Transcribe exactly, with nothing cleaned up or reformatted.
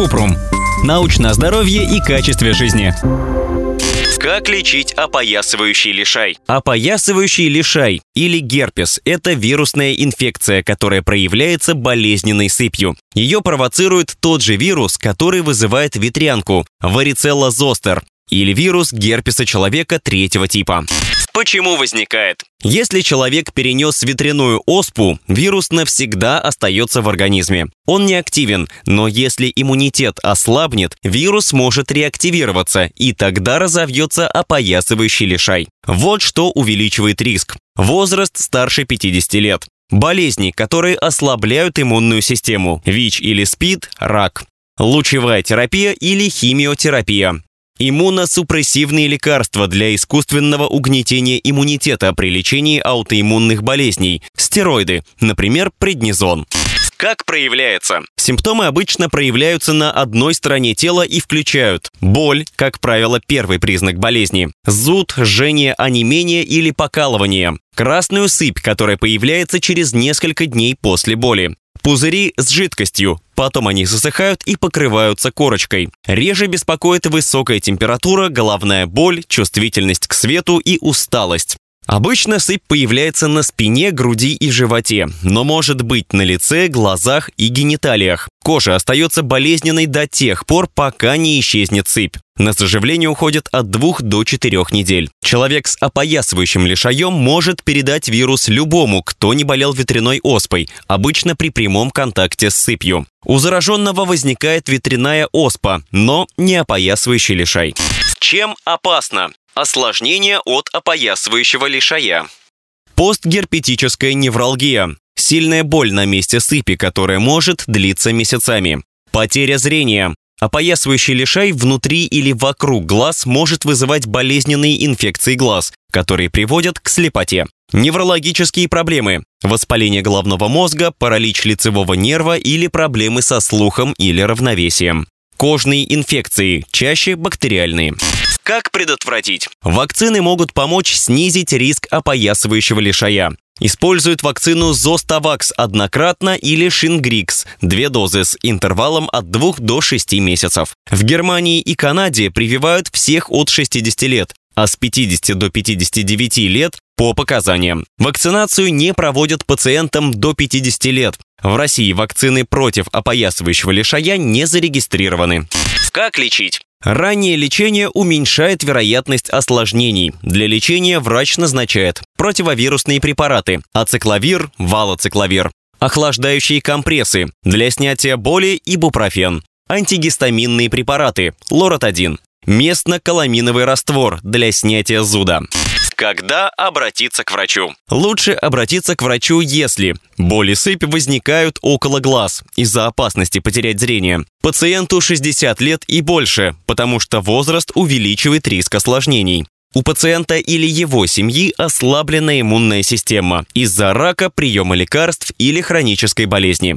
Купрум. Научное здоровье и качестве жизни. Как лечить опоясывающий лишай? Опоясывающий лишай или герпес – это вирусная инфекция, которая проявляется болезненной сыпью. Ее провоцирует тот же вирус, который вызывает ветрянку – варицелла-зостер или вирус герпеса человека третьего типа. Почему возникает? Если человек перенес ветряную оспу, вирус навсегда остается в организме. Он не активен, но если иммунитет ослабнет, вирус может реактивироваться, и тогда разовьется опоясывающий лишай. Вот что увеличивает риск. Возраст старше пятидесяти лет. Болезни, которые ослабляют иммунную систему. ВИЧ или СПИД, рак. Лучевая терапия или химиотерапия. Иммуносупрессивные лекарства для искусственного угнетения иммунитета при лечении аутоиммунных болезней. Стероиды, например, преднизон. Как проявляется? Симптомы обычно проявляются на одной стороне тела и включают боль, как правило, первый признак болезни, зуд, жжение, онемение или покалывание, красную сыпь, которая появляется через несколько дней после боли, пузыри с жидкостью, потом они засыхают и покрываются корочкой. Реже беспокоит высокая температура, головная боль, чувствительность к свету и усталость. Обычно сыпь появляется на спине, груди и животе, но может быть на лице, глазах и гениталиях. Кожа остается болезненной до тех пор, пока не исчезнет сыпь. На заживление уходит от двух до четырёх недель. Человек с опоясывающим лишаем может передать вирус любому, кто не болел ветряной оспой, обычно при прямом контакте с сыпью. У зараженного возникает ветряная оспа, но не опоясывающий лишай. Чем опасно? Осложнения от опоясывающего лишая. Постгерпетическая невралгия. Сильная боль на месте сыпи, которая может длиться месяцами. Потеря зрения. Опоясывающий лишай внутри или вокруг глаз может вызывать болезненные инфекции глаз, которые приводят к слепоте. Неврологические проблемы. Воспаление головного мозга, паралич лицевого нерва или проблемы со слухом или равновесием. Кожные инфекции, чаще бактериальные. Как предотвратить? Вакцины могут помочь снизить риск опоясывающего лишая. Используют вакцину Zostavax однократно или Shingrix, две дозы с интервалом от двух до шести месяцев. В Германии и Канаде прививают всех от шестидесяти лет, а с пятидесяти до пятидесяти девяти лет по показаниям. Вакцинацию не проводят пациентам до пятидесяти лет. В России вакцины против опоясывающего лишая не зарегистрированы. Как лечить? Раннее лечение уменьшает вероятность осложнений. Для лечения врач назначает противовирусные препараты – ацикловир, валацикловир, охлаждающие компрессы для снятия боли – ибупрофен, антигистаминные препараты – лоратадин, местно-каламиновый раствор для снятия зуда. Когда обратиться к врачу? Лучше обратиться к врачу, если боли и сыпь возникают около глаз из-за опасности потерять зрение. Пациенту шестьдесят лет и больше, потому что возраст увеличивает риск осложнений. У пациента или его семьи ослаблена иммунная система из-за рака, приема лекарств или хронической болезни.